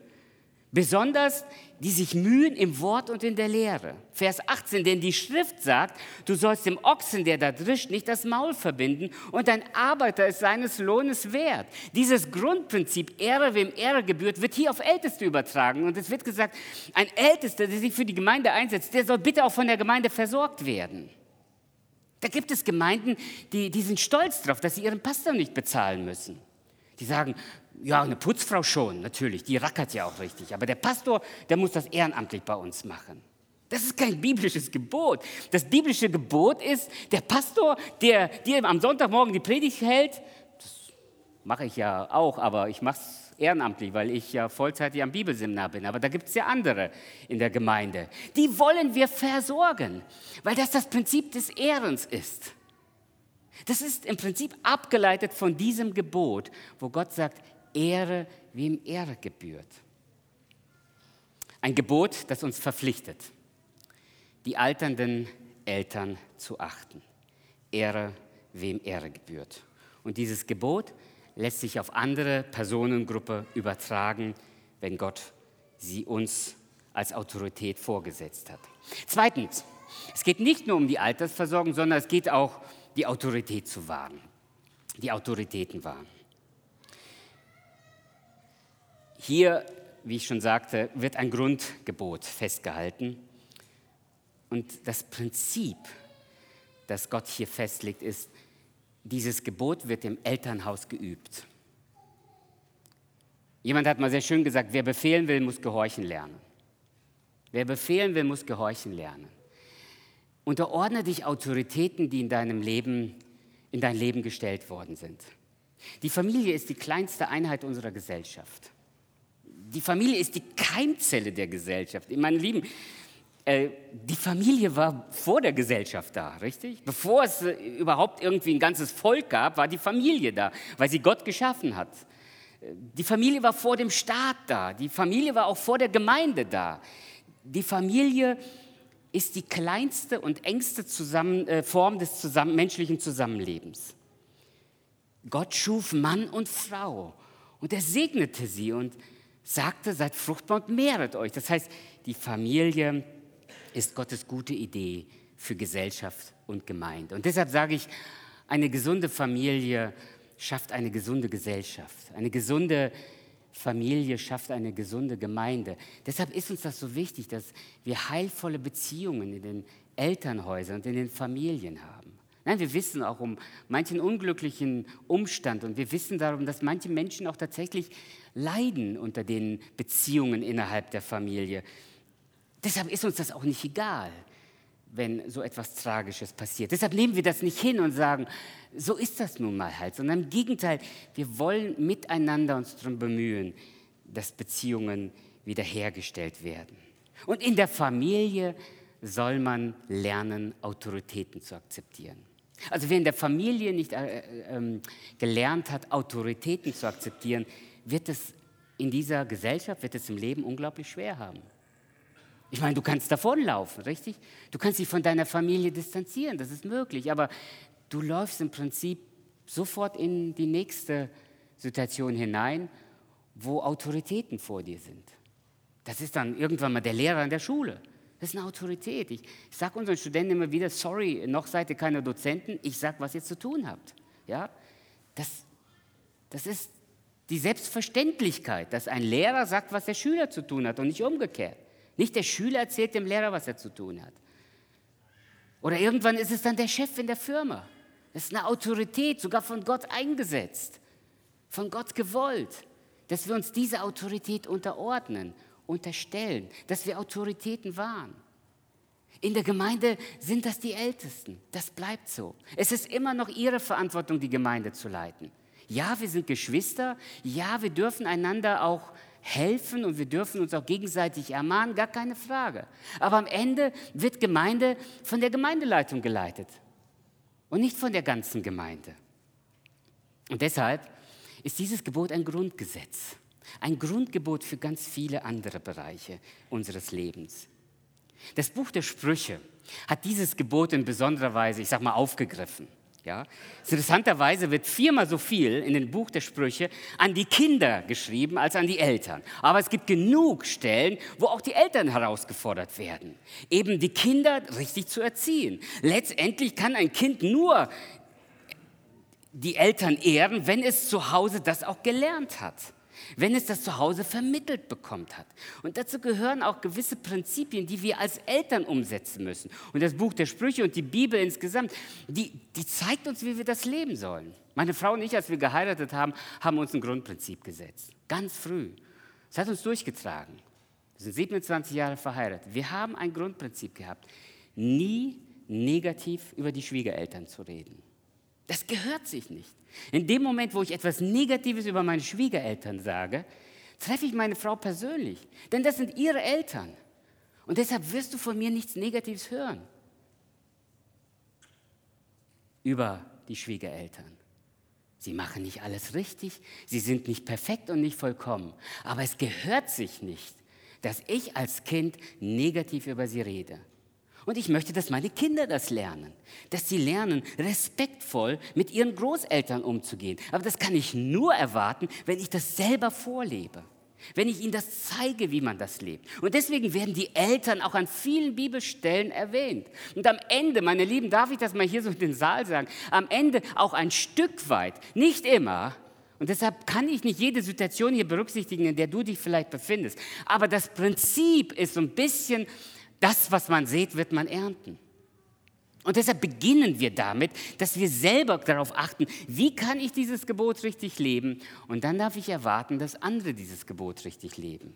Besonders die sich mühen im Wort und in der Lehre. Vers 18, denn die Schrift sagt, du sollst dem Ochsen, der da drischt, nicht das Maul verbinden und ein Arbeiter ist seines Lohnes wert. Dieses Grundprinzip, Ehre, wem Ehre gebührt, wird hier auf Älteste übertragen. Und es wird gesagt, ein Ältester, der sich für die Gemeinde einsetzt, der soll bitte auch von der Gemeinde versorgt werden. Da gibt es Gemeinden, die sind stolz drauf, dass sie ihren Pastor nicht bezahlen müssen. Die sagen, ja, eine Putzfrau schon, natürlich, die rackert ja auch richtig. Aber der Pastor, der muss das ehrenamtlich bei uns machen. Das ist kein biblisches Gebot. Das biblische Gebot ist, der Pastor, der dir am Sonntagmorgen die Predigt hält, das mache ich ja auch, aber ich mache es ehrenamtlich, weil ich ja vollzeitig am Bibelseminar bin. Aber da gibt es ja andere in der Gemeinde. Die wollen wir versorgen, weil das das Prinzip des Ehrens ist. Das ist im Prinzip abgeleitet von diesem Gebot, wo Gott sagt, Ehre, wem Ehre gebührt. Ein Gebot, das uns verpflichtet, die alternden Eltern zu achten. Ehre, wem Ehre gebührt. Und dieses Gebot lässt sich auf andere Personengruppen übertragen, wenn Gott sie uns als Autorität vorgesetzt hat. Zweitens, es geht nicht nur um die Altersversorgung, sondern es geht auch um die Autorität zu wahren, die Autoritäten wahren. Hier, wie ich schon sagte, wird ein Grundgebot festgehalten. Und das Prinzip, das Gott hier festlegt, ist, dieses Gebot wird im Elternhaus geübt. Jemand hat mal sehr schön gesagt, wer befehlen will, muss gehorchen lernen. Wer befehlen will, muss gehorchen lernen. Unterordne dich Autoritäten, die in dein Leben gestellt worden sind. Die Familie ist die kleinste Einheit unserer Gesellschaft. Die Familie ist die Keimzelle der Gesellschaft. Meine Lieben, die Familie war vor der Gesellschaft da, richtig? Bevor es überhaupt irgendwie ein ganzes Volk gab, war die Familie da, weil sie Gott geschaffen hat. Die Familie war vor dem Staat da. Die Familie war auch vor der Gemeinde da. Die Familie ist die kleinste und engste Form des menschlichen Zusammenlebens. Gott schuf Mann und Frau und er segnete sie und sagte, seid fruchtbar und mehret euch. Das heißt, die Familie ist Gottes gute Idee für Gesellschaft und Gemeinde. Und deshalb sage ich, eine gesunde Familie schafft eine gesunde Gesellschaft. Eine gesunde Familie schafft eine gesunde Gemeinde. Deshalb ist uns das so wichtig, dass wir heilvolle Beziehungen in den Elternhäusern und in den Familien haben. Nein, wir wissen auch um manchen unglücklichen Umstand und wir wissen darum, dass manche Menschen auch tatsächlich leiden unter den Beziehungen innerhalb der Familie. Deshalb ist uns das auch nicht egal, wenn so etwas Tragisches passiert. Deshalb nehmen wir das nicht hin und sagen, so ist das nun mal halt, sondern im Gegenteil, wir wollen miteinander uns darum bemühen, dass Beziehungen wiederhergestellt werden. Und in der Familie soll man lernen, Autoritäten zu akzeptieren. Also wer in der Familie nicht gelernt hat, Autoritäten zu akzeptieren, wird es in dieser Gesellschaft, wird es im Leben unglaublich schwer haben. Ich meine, du kannst davonlaufen, richtig? Du kannst dich von deiner Familie distanzieren, das ist möglich, aber du läufst im Prinzip sofort in die nächste Situation hinein, wo Autoritäten vor dir sind. Das ist dann irgendwann mal der Lehrer in der Schule. Das ist eine Autorität. Ich sage unseren Studenten immer wieder, sorry, noch seid ihr keine Dozenten, ich sage, was ihr zu tun habt. Ja? Das ist die Selbstverständlichkeit, dass ein Lehrer sagt, was der Schüler zu tun hat und nicht umgekehrt. Nicht der Schüler erzählt dem Lehrer, was er zu tun hat. Oder irgendwann ist es dann der Chef in der Firma. Das ist eine Autorität, sogar von Gott eingesetzt, von Gott gewollt, dass wir uns dieser Autorität unterordnen, unterstellen, dass wir Autoritäten wahren. In der Gemeinde sind das die Ältesten. Das bleibt so. Es ist immer noch ihre Verantwortung, die Gemeinde zu leiten. Ja, wir sind Geschwister. Ja, wir dürfen einander auch helfen und wir dürfen uns auch gegenseitig ermahnen, gar keine Frage. Aber am Ende wird Gemeinde von der Gemeindeleitung geleitet und nicht von der ganzen Gemeinde. Und deshalb ist dieses Gebot ein Grundgesetz, ein Grundgebot für ganz viele andere Bereiche unseres Lebens. Das Buch der Sprüche hat dieses Gebot in besonderer Weise, aufgegriffen. Ja? Interessanterweise wird viermal so viel in dem Buch der Sprüche an die Kinder geschrieben als an die Eltern. Aber es gibt genug Stellen, wo auch die Eltern herausgefordert werden, eben die Kinder richtig zu erziehen. Letztendlich kann ein Kind nur die Eltern ehren, wenn es zu Hause das auch gelernt hat, wenn es das zu Hause vermittelt bekommt hat. Und dazu gehören auch gewisse Prinzipien, die wir als Eltern umsetzen müssen. Und das Buch der Sprüche und die Bibel insgesamt, die zeigt uns, wie wir das leben sollen. Meine Frau und ich, als wir geheiratet haben, haben uns ein Grundprinzip gesetzt. Ganz früh. Es hat uns durchgetragen. Wir sind 27 Jahre verheiratet. Wir haben ein Grundprinzip gehabt, nie negativ über die Schwiegereltern zu reden. Das gehört sich nicht. In dem Moment, wo ich etwas Negatives über meine Schwiegereltern sage, treffe ich meine Frau persönlich. Denn das sind ihre Eltern. Und deshalb wirst du von mir nichts Negatives hören über die Schwiegereltern. Sie machen nicht alles richtig, sie sind nicht perfekt und nicht vollkommen. Aber es gehört sich nicht, dass ich als Kind negativ über sie rede. Und ich möchte, dass meine Kinder das lernen. Dass sie lernen, respektvoll mit ihren Großeltern umzugehen. Aber das kann ich nur erwarten, wenn ich das selber vorlebe. Wenn ich ihnen das zeige, wie man das lebt. Und deswegen werden die Eltern auch an vielen Bibelstellen erwähnt. Und am Ende, meine Lieben, darf ich das mal hier so in den Saal sagen, am Ende auch ein Stück weit, nicht immer, und deshalb kann ich nicht jede Situation hier berücksichtigen, in der du dich vielleicht befindest. Aber das Prinzip ist so ein bisschen: Das, was man sät, wird man ernten. Und deshalb beginnen wir damit, dass wir selber darauf achten, wie kann ich dieses Gebot richtig leben? Und dann darf ich erwarten, dass andere dieses Gebot richtig leben.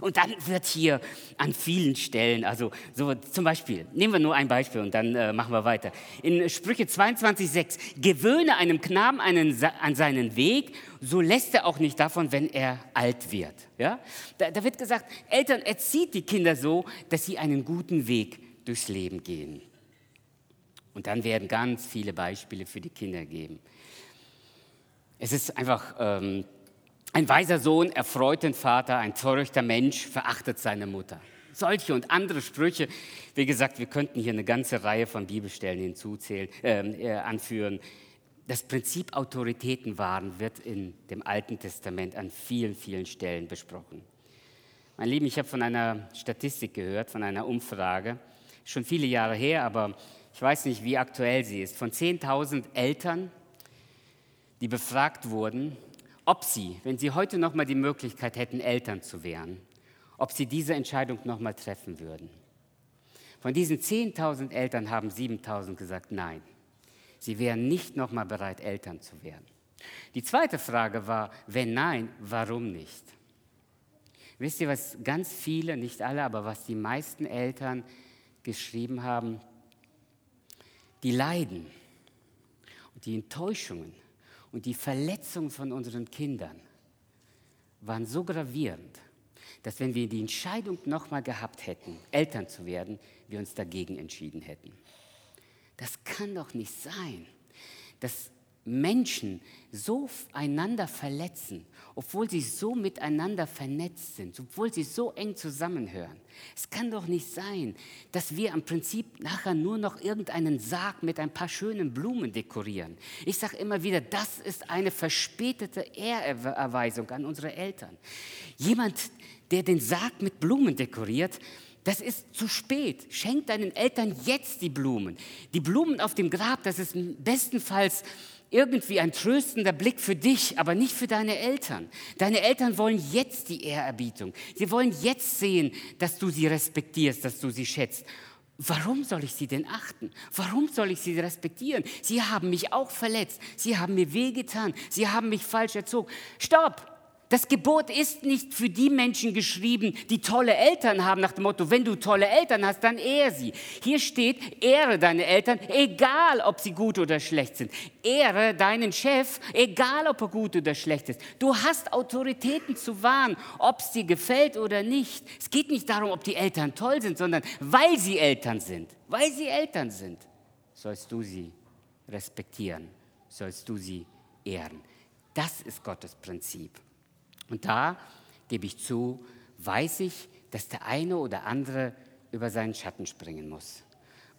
Und dann wird hier an vielen Stellen, also so zum Beispiel, nehmen wir nur ein Beispiel und dann machen wir weiter. In Sprüche 22,6, gewöhne einem Knaben an seinen Weg, so lässt er auch nicht davon, wenn er alt wird. Ja? Da wird gesagt, Eltern, erzieht die Kinder so, dass sie einen guten Weg durchs Leben gehen. Und dann werden ganz viele Beispiele für die Kinder geben. Es ist einfach... Ein weiser Sohn erfreut den Vater, ein törichter Mensch verachtet seine Mutter. Solche und andere Sprüche. Wie gesagt, wir könnten hier eine ganze Reihe von Bibelstellen anführen. Das Prinzip Autoritäten wahren wird in dem Alten Testament an vielen, vielen Stellen besprochen. Mein Lieben, ich habe von einer Statistik gehört, von einer Umfrage, schon viele Jahre her, aber ich weiß nicht, wie aktuell sie ist. Von 10.000 Eltern, die befragt wurden, ob sie, wenn sie heute noch mal die Möglichkeit hätten, Eltern zu werden, ob sie diese Entscheidung noch mal treffen würden. Von diesen 10.000 Eltern haben 7.000 gesagt, nein, sie wären nicht noch mal bereit, Eltern zu werden. Die zweite Frage war, wenn nein, warum nicht? Wisst ihr, was ganz viele, nicht alle, aber was die meisten Eltern geschrieben haben? Die Leiden und die Enttäuschungen und die Verletzungen von unseren Kindern waren so gravierend, dass wenn wir die Entscheidung nochmal gehabt hätten, Eltern zu werden, wir uns dagegen entschieden hätten. Das kann doch nicht sein, dass Menschen so einander verletzen, obwohl sie so miteinander vernetzt sind, obwohl sie so eng zusammenhören. Es kann doch nicht sein, dass wir im Prinzip nachher nur noch irgendeinen Sarg mit ein paar schönen Blumen dekorieren. Ich sage immer wieder, das ist eine verspätete Ehrerweisung an unsere Eltern. Jemand, der den Sarg mit Blumen dekoriert, das ist zu spät. Schenk deinen Eltern jetzt die Blumen. Die Blumen auf dem Grab, das ist bestenfalls irgendwie ein tröstender Blick für dich, aber nicht für deine Eltern. Deine Eltern wollen jetzt die Ehrerbietung. Sie wollen jetzt sehen, dass du sie respektierst, dass du sie schätzt. Warum soll ich sie denn achten? Warum soll ich sie respektieren? Sie haben mich auch verletzt. Sie haben mir wehgetan. Sie haben mich falsch erzogen. Stopp! Das Gebot ist nicht für die Menschen geschrieben, die tolle Eltern haben, nach dem Motto, wenn du tolle Eltern hast, dann ehre sie. Hier steht, ehre deine Eltern, egal ob sie gut oder schlecht sind. Ehre deinen Chef, egal ob er gut oder schlecht ist. Du hast Autoritäten zu wahren, ob es dir gefällt oder nicht. Es geht nicht darum, ob die Eltern toll sind, sondern weil sie Eltern sind, sollst du sie respektieren, sollst du sie ehren. Das ist Gottes Prinzip. Und da gebe ich zu, weiß ich, dass der eine oder andere über seinen Schatten springen muss.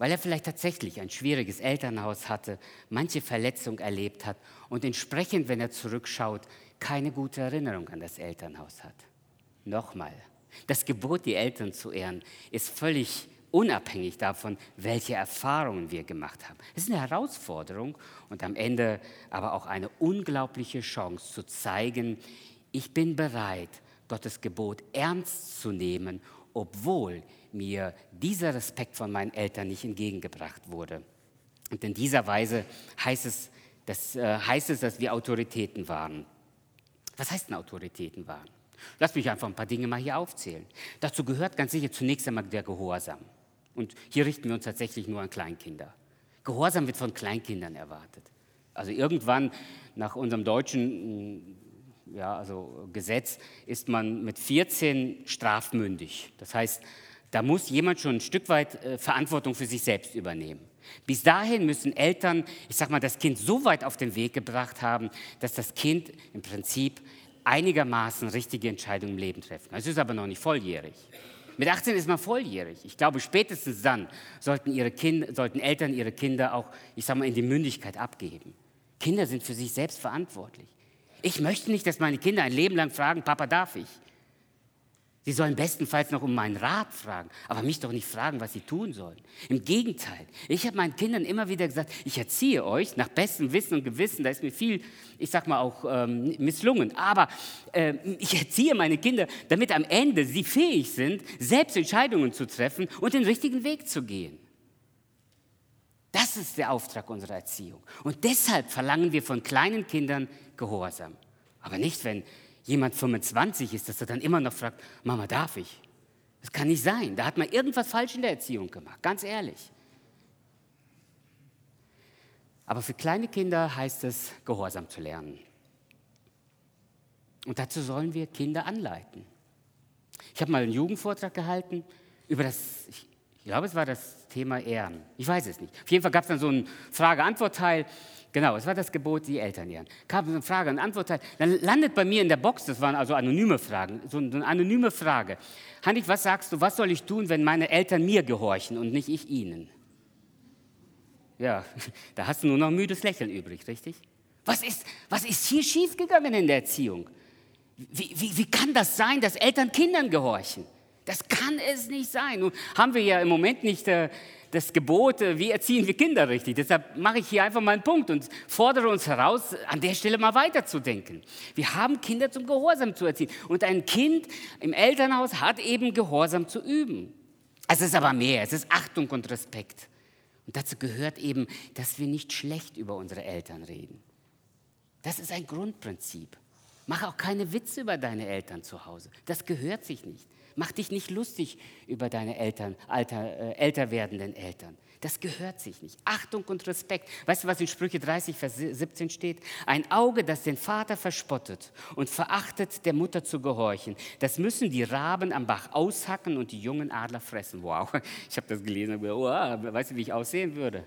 weil er vielleicht tatsächlich ein schwieriges Elternhaus hatte, manche Verletzung erlebt hat und entsprechend, wenn er zurückschaut, keine gute Erinnerung an das Elternhaus hat. Nochmal, das Gebot, die Eltern zu ehren, ist völlig unabhängig davon, welche Erfahrungen wir gemacht haben. Es ist eine Herausforderung und am Ende aber auch eine unglaubliche Chance zu zeigen, ich bin bereit, Gottes Gebot ernst zu nehmen, obwohl mir dieser Respekt von meinen Eltern nicht entgegengebracht wurde. Und in dieser Weise heißt es, dass wir Autoritäten waren. Was heißt denn Autoritäten waren? Lass mich einfach ein paar Dinge mal hier aufzählen. Dazu gehört ganz sicher zunächst einmal der Gehorsam. Und hier richten wir uns tatsächlich nur an Kleinkinder. Gehorsam wird von Kleinkindern erwartet. Also irgendwann nach unserem deutschen Gesetz ist man mit 14 strafmündig. Das heißt, da muss jemand schon ein Stück weit Verantwortung für sich selbst übernehmen. Bis dahin müssen Eltern, das Kind so weit auf den Weg gebracht haben, dass das Kind im Prinzip einigermaßen richtige Entscheidungen im Leben treffen. Es ist aber noch nicht volljährig. Mit 18 ist man volljährig. Ich glaube, spätestens dann sollten Eltern ihre Kinder auch, in die Mündigkeit abgeben. Kinder sind für sich selbst verantwortlich. Ich möchte nicht, dass meine Kinder ein Leben lang fragen, Papa, darf ich? Sie sollen bestenfalls noch um meinen Rat fragen, aber mich doch nicht fragen, was sie tun sollen. Im Gegenteil, ich habe meinen Kindern immer wieder gesagt, ich erziehe euch nach bestem Wissen und Gewissen, da ist mir viel, misslungen, aber ich erziehe meine Kinder, damit am Ende sie fähig sind, selbst Entscheidungen zu treffen und den richtigen Weg zu gehen. Das ist der Auftrag unserer Erziehung. Und deshalb verlangen wir von kleinen Kindern Gehorsam. Aber nicht, wenn jemand 25 ist, dass er dann immer noch fragt, Mama, darf ich? Das kann nicht sein. Da hat man irgendwas falsch in der Erziehung gemacht, ganz ehrlich. Aber für kleine Kinder heißt es, Gehorsam zu lernen. Und dazu sollen wir Kinder anleiten. Ich habe mal einen Jugendvortrag gehalten über das... Ich glaube, es war das Thema Ehren. Ich weiß es nicht. Auf jeden Fall gab es dann so einen Frage-Antwort-Teil. Genau, es war das Gebot, die Eltern ehren. Gab es einen Frage- und Antwort-Teil. Dann landet bei mir in der Box, das waren also anonyme Fragen, so eine anonyme Frage. Hannig, was sagst du, was soll ich tun, wenn meine Eltern mir gehorchen und nicht ich ihnen? Ja, da hast du nur noch ein müdes Lächeln übrig, richtig? Was ist hier schiefgegangen in der Erziehung? Wie kann das sein, dass Eltern Kindern gehorchen? Das kann es nicht sein. Nun haben wir ja im Moment nicht das Gebot, wie erziehen wir Kinder richtig. Deshalb mache ich hier einfach mal einen Punkt und fordere uns heraus, an der Stelle mal weiterzudenken. Wir haben Kinder zum Gehorsam zu erziehen. Und ein Kind im Elternhaus hat eben Gehorsam zu üben. Es ist aber mehr, es ist Achtung und Respekt. Und dazu gehört eben, dass wir nicht schlecht über unsere Eltern reden. Das ist ein Grundprinzip. Mach auch keine Witze über deine Eltern zu Hause. Das gehört sich nicht. Mach dich nicht lustig über deine Eltern, älter werdenden Eltern. Das gehört sich nicht. Achtung und Respekt. Weißt du, was in Sprüche 30, Vers 17 steht? Ein Auge, das den Vater verspottet und verachtet, der Mutter zu gehorchen. Das müssen die Raben am Bach aushacken und die jungen Adler fressen. Wow, ich habe das gelesen und gedacht, wow, weißt du, wie ich aussehen würde,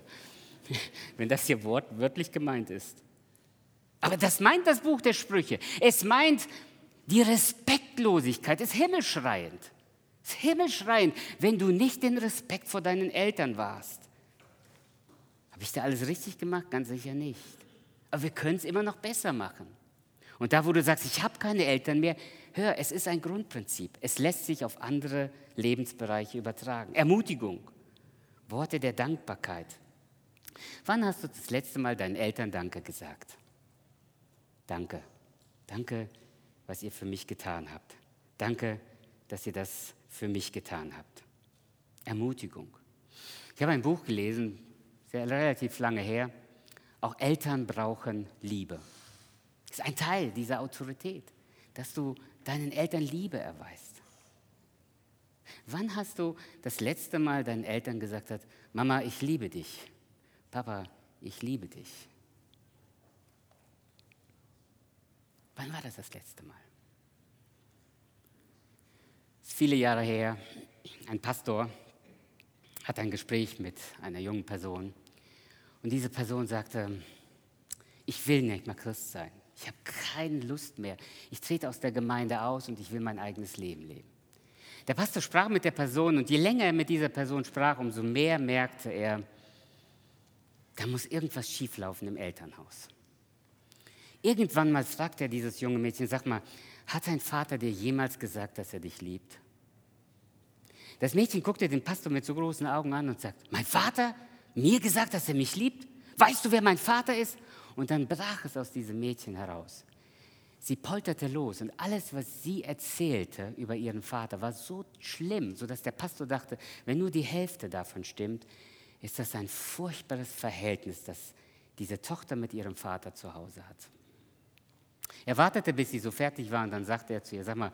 wenn das hier wortwörtlich gemeint ist. Aber das meint das Buch der Sprüche. Es meint... Die Respektlosigkeit ist himmelschreiend. Ist himmelschreiend, wenn du nicht den Respekt vor deinen Eltern warst. Habe ich da alles richtig gemacht? Ganz sicher nicht. Aber wir können es immer noch besser machen. Und da, wo du sagst, ich habe keine Eltern mehr, hör, es ist ein Grundprinzip. Es lässt sich auf andere Lebensbereiche übertragen. Ermutigung, Worte der Dankbarkeit. Wann hast du das letzte Mal deinen Eltern Danke gesagt? Danke. Was ihr für mich getan habt. Danke, dass ihr das für mich getan habt. Ermutigung. Ich habe ein Buch gelesen, relativ lange her. Auch Eltern brauchen Liebe. Das ist ein Teil dieser Autorität, dass du deinen Eltern Liebe erweist. Wann hast du das letzte Mal deinen Eltern gesagt, Mama, ich liebe dich. Papa, ich liebe dich. Wann war das letzte Mal? Es ist viele Jahre her, ein Pastor hat ein Gespräch mit einer jungen Person und diese Person sagte, ich will nicht mehr Christ sein, ich habe keine Lust mehr, ich trete aus der Gemeinde aus und ich will mein eigenes Leben leben. Der Pastor sprach mit der Person und je länger er mit dieser Person sprach, umso mehr merkte er, da muss irgendwas schieflaufen im Elternhaus. Irgendwann mal fragte er dieses junge Mädchen, sag mal, hat dein Vater dir jemals gesagt, dass er dich liebt? Das Mädchen guckte den Pastor mit so großen Augen an und sagt, mein Vater? Mir gesagt, dass er mich liebt? Weißt du, wer mein Vater ist? Und dann brach es aus diesem Mädchen heraus. Sie polterte los und alles, was sie erzählte über ihren Vater, war so schlimm, sodass der Pastor dachte, wenn nur die Hälfte davon stimmt, ist das ein furchtbares Verhältnis, das diese Tochter mit ihrem Vater zu Hause hat. Er wartete, bis sie so fertig war und dann sagte er zu ihr, sag mal,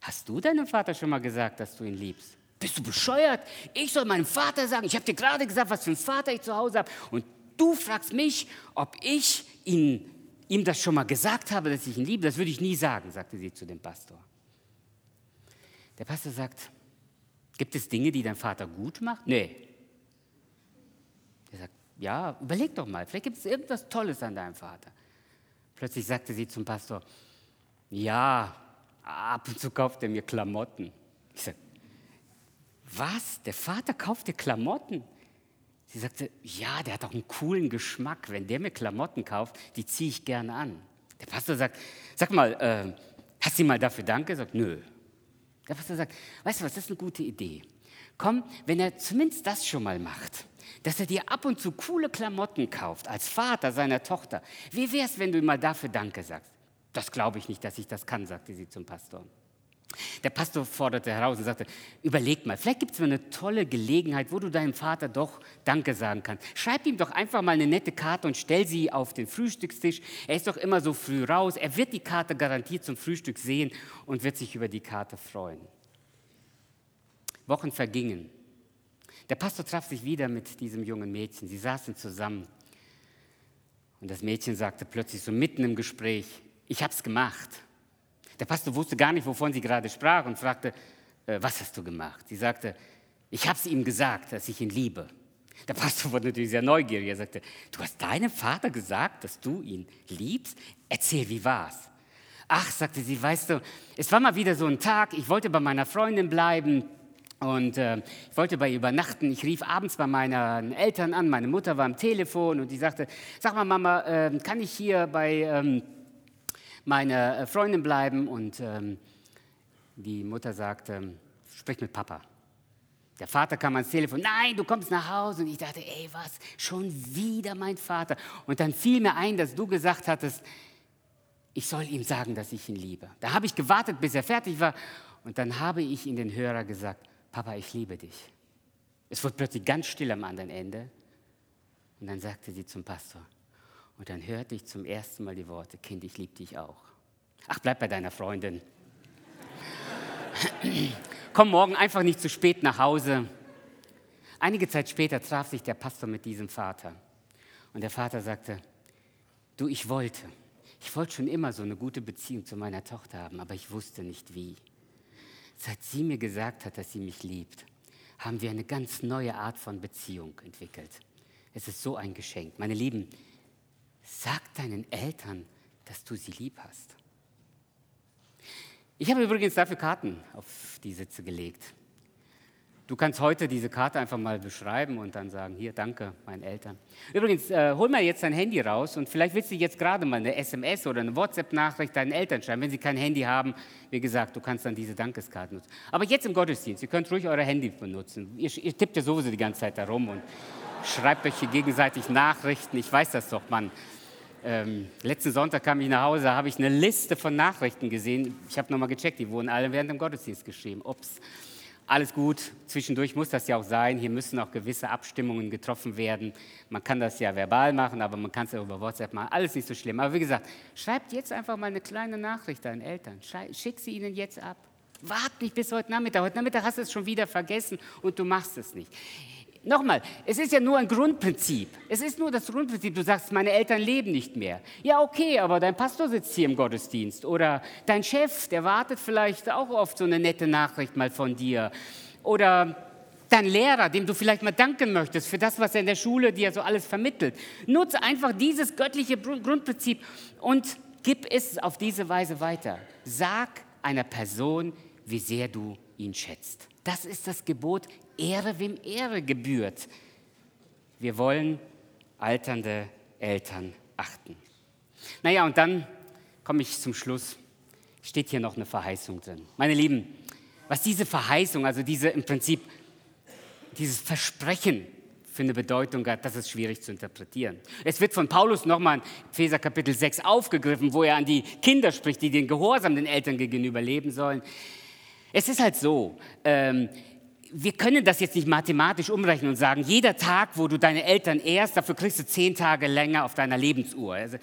hast du deinem Vater schon mal gesagt, dass du ihn liebst? Bist du bescheuert? Ich soll meinem Vater sagen, ich habe dir gerade gesagt, was für einen Vater ich zu Hause habe. Und du fragst mich, ob ich ihm das schon mal gesagt habe, dass ich ihn liebe. Das würde ich nie sagen, sagte sie zu dem Pastor. Der Pastor sagt, gibt es Dinge, die dein Vater gut macht? Nee. Er sagt, ja, überleg doch mal, vielleicht gibt es irgendwas Tolles an deinem Vater. Plötzlich sagte sie zum Pastor, ja, ab und zu kauft er mir Klamotten. Ich sagte, was? Der Vater kauft dir Klamotten? Sie sagte, ja, der hat auch einen coolen Geschmack. Wenn der mir Klamotten kauft, die ziehe ich gerne an. Der Pastor sagt, sag mal, hast du mal dafür Danke? Er sagt, nö. Der Pastor sagt, weißt du was, das ist eine gute Idee. Komm, wenn er zumindest das schon mal macht, dass er dir ab und zu coole Klamotten kauft, als Vater seiner Tochter. Wie wär's, wenn du ihm mal dafür Danke sagst? Das glaube ich nicht, dass ich das kann, sagte sie zum Pastor. Der Pastor forderte heraus und sagte, überleg mal, vielleicht gibt es mal eine tolle Gelegenheit, wo du deinem Vater doch Danke sagen kannst. Schreib ihm doch einfach mal eine nette Karte und stell sie auf den Frühstückstisch. Er ist doch immer so früh raus. Er wird die Karte garantiert zum Frühstück sehen und wird sich über die Karte freuen. Wochen vergingen. Der Pastor traf sich wieder mit diesem jungen Mädchen. Sie saßen zusammen. Und das Mädchen sagte plötzlich so mitten im Gespräch, ich hab's gemacht. Der Pastor wusste gar nicht, wovon sie gerade sprach und fragte, was hast du gemacht? Sie sagte, ich habe es ihm gesagt, dass ich ihn liebe. Der Pastor wurde natürlich sehr neugierig. Er sagte, du hast deinem Vater gesagt, dass du ihn liebst? Erzähl, wie war's? Ach, sagte sie, weißt du, es war mal wieder so ein Tag, ich wollte bei meiner Freundin bleiben und ich wollte bei ihr übernachten. Ich rief abends bei meinen Eltern an, meine Mutter war am Telefon und die sagte, sag mal Mama, kann ich hier bei... meine Freundin bleiben und die Mutter sagte, sprich mit Papa. Der Vater kam ans Telefon, nein, du kommst nach Hause. Und ich dachte, ey, was, schon wieder mein Vater. Und dann fiel mir ein, dass du gesagt hattest, ich soll ihm sagen, dass ich ihn liebe. Da habe ich gewartet, bis er fertig war. Und dann habe ich in den Hörer gesagt, Papa, ich liebe dich. Es wurde plötzlich ganz still am anderen Ende. Und dann sagte sie zum Pastor, und dann hörte ich zum ersten Mal die Worte, Kind, ich liebe dich auch. Ach, bleib bei deiner Freundin. Komm morgen einfach nicht zu spät nach Hause. Einige Zeit später traf sich der Pastor mit diesem Vater. Und der Vater sagte, du, ich wollte schon immer so eine gute Beziehung zu meiner Tochter haben, aber ich wusste nicht wie. Seit sie mir gesagt hat, dass sie mich liebt, haben wir eine ganz neue Art von Beziehung entwickelt. Es ist so ein Geschenk. Meine Lieben, sag deinen Eltern, dass du sie lieb hast. Ich habe übrigens dafür Karten auf die Sitze gelegt. Du kannst heute diese Karte einfach mal beschreiben und dann sagen, hier, danke meinen Eltern. Übrigens, hol mal jetzt dein Handy raus und vielleicht willst du jetzt gerade mal eine SMS oder eine WhatsApp-Nachricht deinen Eltern schreiben. Wenn sie kein Handy haben, wie gesagt, du kannst dann diese Dankeskarten nutzen. Aber jetzt im Gottesdienst, ihr könnt ruhig eure Handy benutzen. Ihr tippt ja sowieso die ganze Zeit da rum und schreibt euch hier gegenseitig Nachrichten. Ich weiß das doch, Mann. Letzten Sonntag kam ich nach Hause, habe ich eine Liste von Nachrichten gesehen. Ich habe nochmal gecheckt, die wurden alle während dem Gottesdienst geschrieben. Ups, alles gut. Zwischendurch muss das ja auch sein. Hier müssen auch gewisse Abstimmungen getroffen werden. Man kann das ja verbal machen, aber man kann es ja über WhatsApp machen. Alles nicht so schlimm. Aber wie gesagt, schreibt jetzt einfach mal eine kleine Nachricht an Eltern. Schick sie ihnen jetzt ab. Wart nicht bis heute Nachmittag. Heute Nachmittag hast du es schon wieder vergessen und du machst es nicht. Nochmal, es ist ja nur ein Grundprinzip. Es ist nur das Grundprinzip, du sagst, meine Eltern leben nicht mehr. Ja, okay, aber dein Pastor sitzt hier im Gottesdienst. Oder dein Chef, der wartet vielleicht auch oft so eine nette Nachricht mal von dir. Oder dein Lehrer, dem du vielleicht mal danken möchtest für das, was er in der Schule dir so alles vermittelt. Nutze einfach dieses göttliche Grundprinzip und gib es auf diese Weise weiter. Sag einer Person, wie sehr du ihn schätzt. Das ist das Gebot, Ehre, wem Ehre gebührt. Wir wollen alternde Eltern achten. Naja, und dann komme ich zum Schluss. Steht hier noch eine Verheißung drin. Meine Lieben, was diese Verheißung, also im Prinzip dieses Versprechen für eine Bedeutung hat, das ist schwierig zu interpretieren. Es wird von Paulus nochmal in Epheser Kapitel 6 aufgegriffen, wo er an die Kinder spricht, die den Gehorsam den Eltern gegenüber leben sollen. Es ist halt so, wir können das jetzt nicht mathematisch umrechnen und sagen, jeder Tag, wo du deine Eltern ehrst, dafür kriegst du 10 Tage länger auf deiner Lebensuhr. Also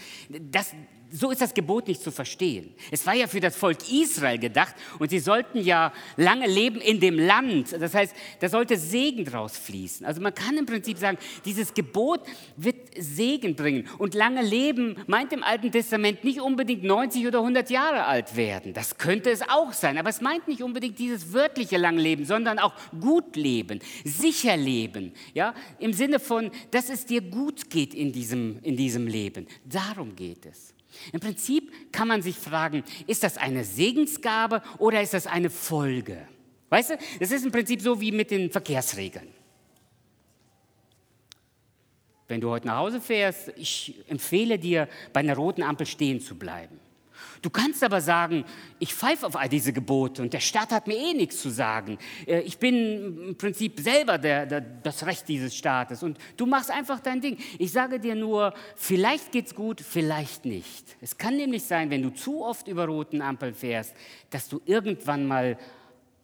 so ist das Gebot nicht zu verstehen. Es war ja für das Volk Israel gedacht und sie sollten ja lange leben in dem Land. Das heißt, da sollte Segen draus fließen. Also man kann im Prinzip sagen, dieses Gebot wird Segen bringen. Und lange leben meint im Alten Testament nicht unbedingt 90 oder 100 Jahre alt werden. Das könnte es auch sein, aber es meint nicht unbedingt dieses wörtliche Langleben, sondern auch gut leben, sicher leben. Ja? Im Sinne von, dass es dir gut geht in diesem Leben. Darum geht es. Im Prinzip kann man sich fragen, ist das eine Segensgabe oder ist das eine Folge? Weißt du, das ist im Prinzip so wie mit den Verkehrsregeln. Wenn du heute nach Hause fährst, ich empfehle dir, bei einer roten Ampel stehen zu bleiben. Du kannst aber sagen, ich pfeife auf all diese Gebote und der Staat hat mir eh nichts zu sagen. Ich bin im Prinzip selber das Recht dieses Staates und du machst einfach dein Ding. Ich sage dir nur, vielleicht geht's gut, vielleicht nicht. Es kann nämlich sein, wenn du zu oft über roten Ampeln fährst, dass du irgendwann mal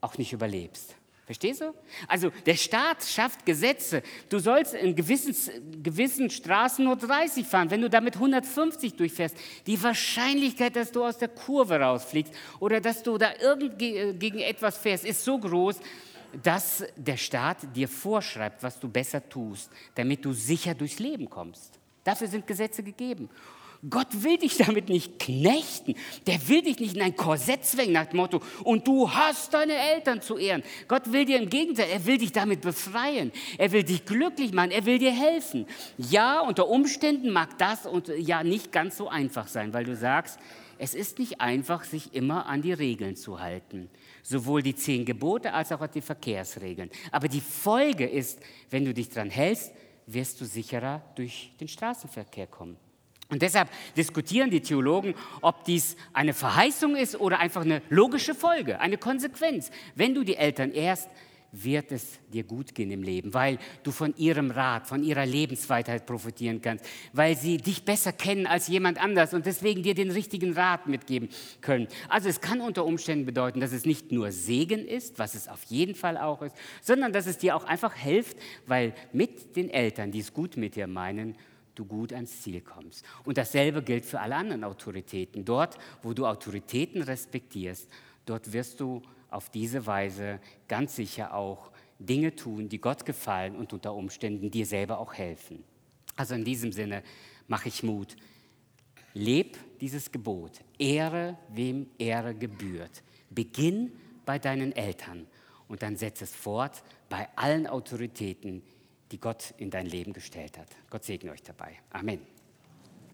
auch nicht überlebst. Verstehst du? Also der Staat schafft Gesetze. Du sollst in gewissen Straßen nur 30 fahren. Wenn du damit 150 durchfährst, die Wahrscheinlichkeit, dass du aus der Kurve rausfliegst oder dass du da gegen etwas fährst, ist so groß, dass der Staat dir vorschreibt, was du besser tust, damit du sicher durchs Leben kommst. Dafür sind Gesetze gegeben. Gott will dich damit nicht knechten. Der will dich nicht in ein Korsett zwängen nach dem Motto, und du hast deine Eltern zu ehren. Gott will dir im Gegenteil, er will dich damit befreien. Er will dich glücklich machen, er will dir helfen. Ja, unter Umständen mag das und ja nicht ganz so einfach sein, weil du sagst, es ist nicht einfach, sich immer an die Regeln zu halten. Sowohl die 10 Gebote als auch die Verkehrsregeln. Aber die Folge ist, wenn du dich dran hältst, wirst du sicherer durch den Straßenverkehr kommen. Und deshalb diskutieren die Theologen, ob dies eine Verheißung ist oder einfach eine logische Folge, eine Konsequenz. Wenn du die Eltern ehrst, wird es dir gut gehen im Leben, weil du von ihrem Rat, von ihrer Lebensweisheit profitieren kannst, weil sie dich besser kennen als jemand anders und deswegen dir den richtigen Rat mitgeben können. Also es kann unter Umständen bedeuten, dass es nicht nur Segen ist, was es auf jeden Fall auch ist, sondern dass es dir auch einfach hilft, weil mit den Eltern, die es gut mit dir meinen, du gut ans Ziel kommst. Und dasselbe gilt für alle anderen Autoritäten. Dort, wo du Autoritäten respektierst, dort wirst du auf diese Weise ganz sicher auch Dinge tun, die Gott gefallen und unter Umständen dir selber auch helfen. Also in diesem Sinne mache ich Mut. Leb dieses Gebot. Ehre, wem Ehre gebührt. Beginn bei deinen Eltern und dann setz es fort bei allen Autoritäten, die Gott in dein Leben gestellt hat. Gott segne euch dabei. Amen.